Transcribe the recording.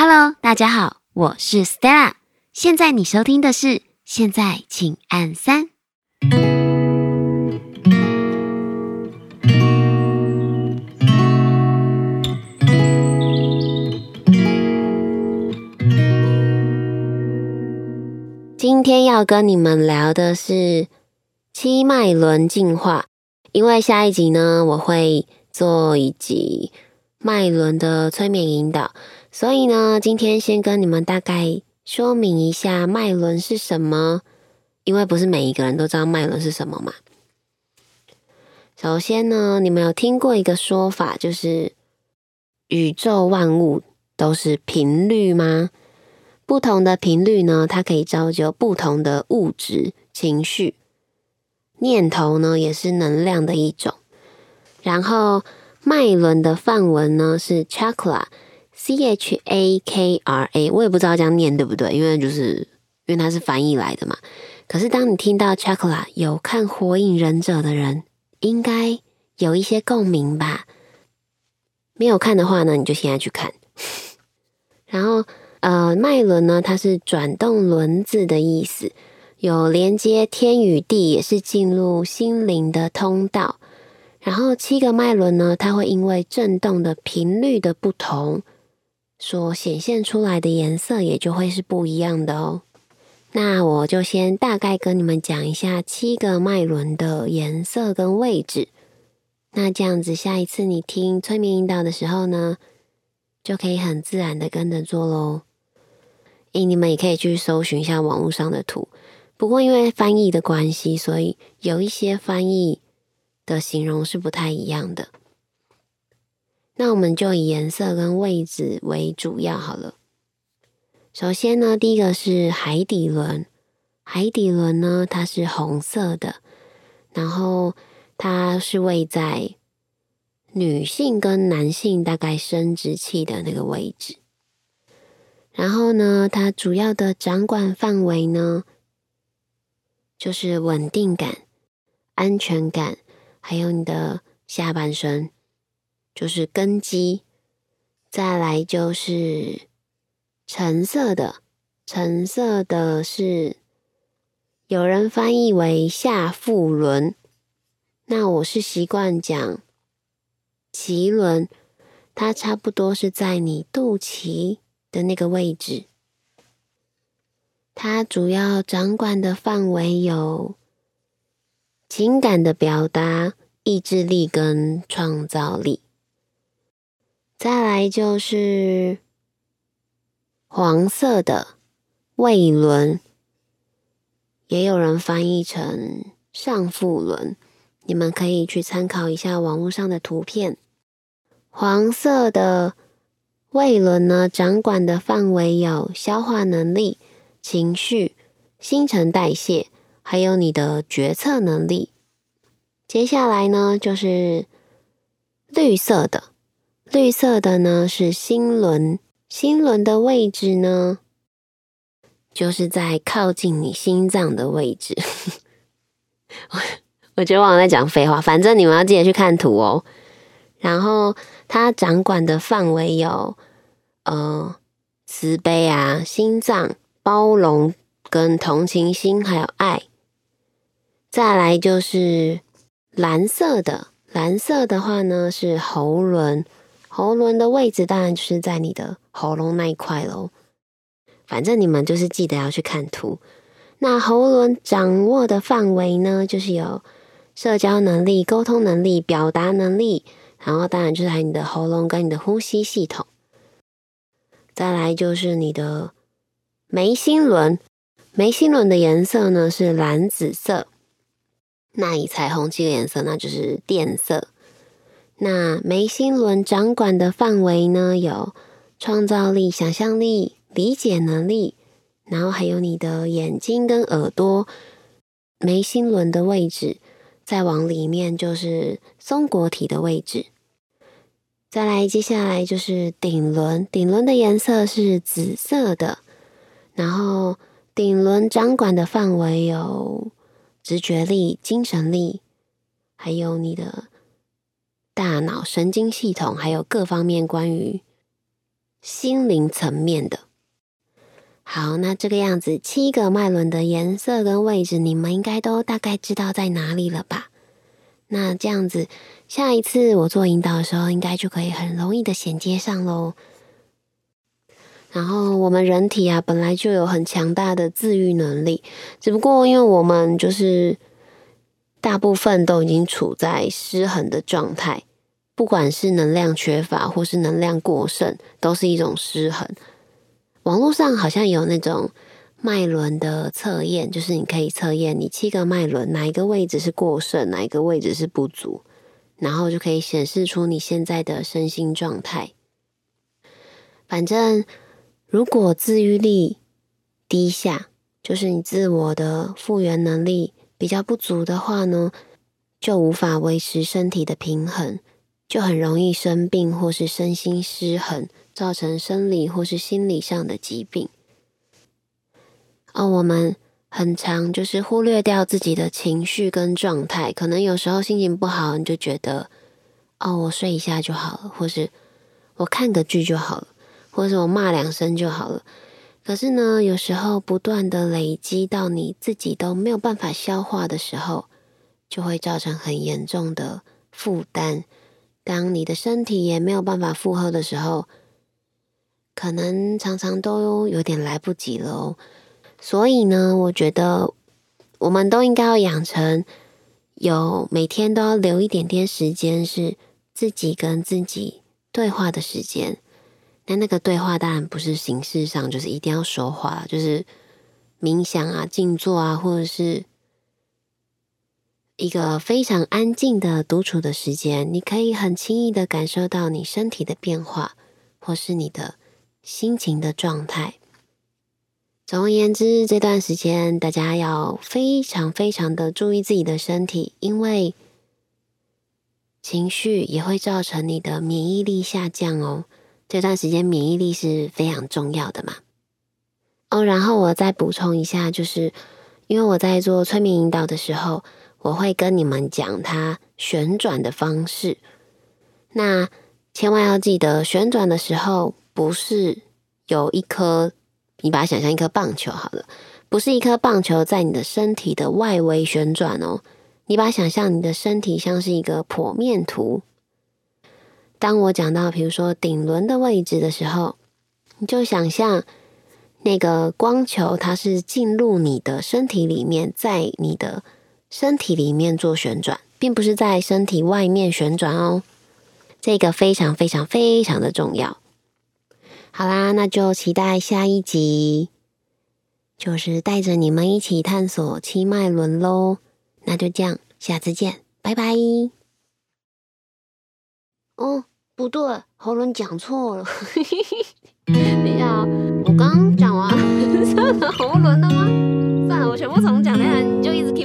Hello， 大家好，我是 Stella。现在你收听的是，现在请按3。今天要跟你们聊的是七脉轮进化，因为下一集呢，我会做一集脉轮的催眠引导。所以呢，今天先跟你们大概说明一下脉轮是什么，因为不是每一个人都知道脉轮是什么嘛。首先呢，你们有听过一个说法，就是宇宙万物都是频率吗？不同的频率呢，它可以造就不同的物质、情绪、念头呢，也是能量的一种。然后脉轮的梵文呢是 chakra，我也不知道这样念对不对，因为它是翻译来的嘛。可是当你听到 chakra， 有看《火影忍者》的人应该有一些共鸣吧？没有看的话呢，你就现在去看。然后脉轮呢，它是转动轮子的意思，有连接天与地，也是进入心灵的通道。然后7个脉轮呢，它会因为振动的频率的不同，所显现出来的颜色也就会是不一样的哦。那我就先大概跟你们讲一下7个脉轮的颜色跟位置。那这样子，下一次你听催眠引导的时候呢，就可以很自然的跟着做咯。你们也可以去搜寻一下网络上的图，不过因为翻译的关系，所以有一些翻译的形容是不太一样的。那我们就以颜色跟位置为主要好了。首先呢，第一个是海底轮。海底轮呢，它是红色的，然后它是位在女性跟男性大概生殖器的那个位置。然后呢，它主要的掌管范围呢，就是稳定感、安全感，还有你的下半身，就是根基。再来就是橙色的，橙色的是有人翻译为下腹轮，那我是习惯讲脐轮，它差不多是在你肚脐的那个位置。它主要掌管的范围有情感的表达、意志力跟创造力。再来就是黄色的胃轮，也有人翻译成上腹轮，你们可以去参考一下网络上的图片。黄色的胃轮呢，掌管的范围有消化能力、情绪、新陈代谢，还有你的决策能力。接下来呢，就是绿色的。绿色的呢是心轮，心轮的位置呢，就是在靠近你心脏的位置。我就忘了在讲废话，反正你们要记得去看图哦。然后它掌管的范围有慈悲啊、心脏、包容跟同情心，还有爱。再来就是蓝色的，蓝色的话呢是喉轮，喉轮的位置当然就是在你的喉咙那一块咯。反正你们就是记得要去看图。那喉轮掌握的范围呢，就是有社交能力、沟通能力、表达能力，然后当然就是还有你的喉咙跟你的呼吸系统。再来就是你的眉心轮，眉心轮的颜色呢是蓝紫色，那以彩虹七个颜色那就是靛色。那眉心轮掌管的范围呢，有创造力、想象力、理解能力，然后还有你的眼睛跟耳朵。眉心轮的位置再往里面就是松果体的位置。再来接下来就是顶轮，顶轮的颜色是紫色的，然后顶轮掌管的范围有直觉力、精神力，还有你的大脑神经系统，还有各方面关于心灵层面的。好，那这个样子，7个脉轮的颜色跟位置，你们应该都大概知道在哪里了吧？那这样子，下一次我做引导的时候，应该就可以很容易的衔接上咯。然后我们人体啊，本来就有很强大的自愈能力，只不过因为我们就是大部分都已经处在失衡的状态，不管是能量缺乏或是能量过剩，都是一种失衡。网络上好像有那种脉轮的测验，就是你可以测验你7个脉轮哪一个位置是过剩，哪一个位置是不足，然后就可以显示出你现在的身心状态。反正如果自愈力低下，就是你自我的复原能力比较不足的话呢，就无法维持身体的平衡，就很容易生病或是身心失衡，造成生理或是心理上的疾病。我们很常就是忽略掉自己的情绪跟状态，可能有时候心情不好，你就觉得我睡一下就好了，或是我看个剧就好了，或是我骂2声就好了。可是呢，有时候不断的累积到你自己都没有办法消化的时候，就会造成很严重的负担。当你的身体也没有办法负荷的时候，可能常常都有点来不及了哦。所以呢，我觉得我们都应该要养成有每天都要留一点点时间是自己跟自己对话的时间。那个对话当然不是形式上就是一定要说话，就是冥想啊、静坐啊，或者是一个非常安静的独处的时间，你可以很轻易的感受到你身体的变化或是你的心情的状态。总而言之，这段时间大家要非常非常的注意自己的身体，因为情绪也会造成你的免疫力下降哦。这段时间免疫力是非常重要的嘛。然后我再补充一下，就是因为我在做催眠引导的时候，我会跟你们讲它旋转的方式。那千万要记得，旋转的时候不是有一颗，你把它想象一颗棒球好了，不是一颗棒球在你的身体的外围旋转哦，你把它想象你的身体像是一个剖面图。当我讲到比如说顶轮的位置的时候，你就想象那个光球它是进入你的身体里面，在你的身体里面做旋转，并不是在身体外面旋转哦。这个非常非常非常的重要。好啦，那就期待下一集，就是带着你们一起探索7脉轮咯。那就这样，下次见，拜拜。不对，喉咙讲错了。等一下，我刚讲完，算了喉咙了吗？算了，我全部重讲，等一下你就一直。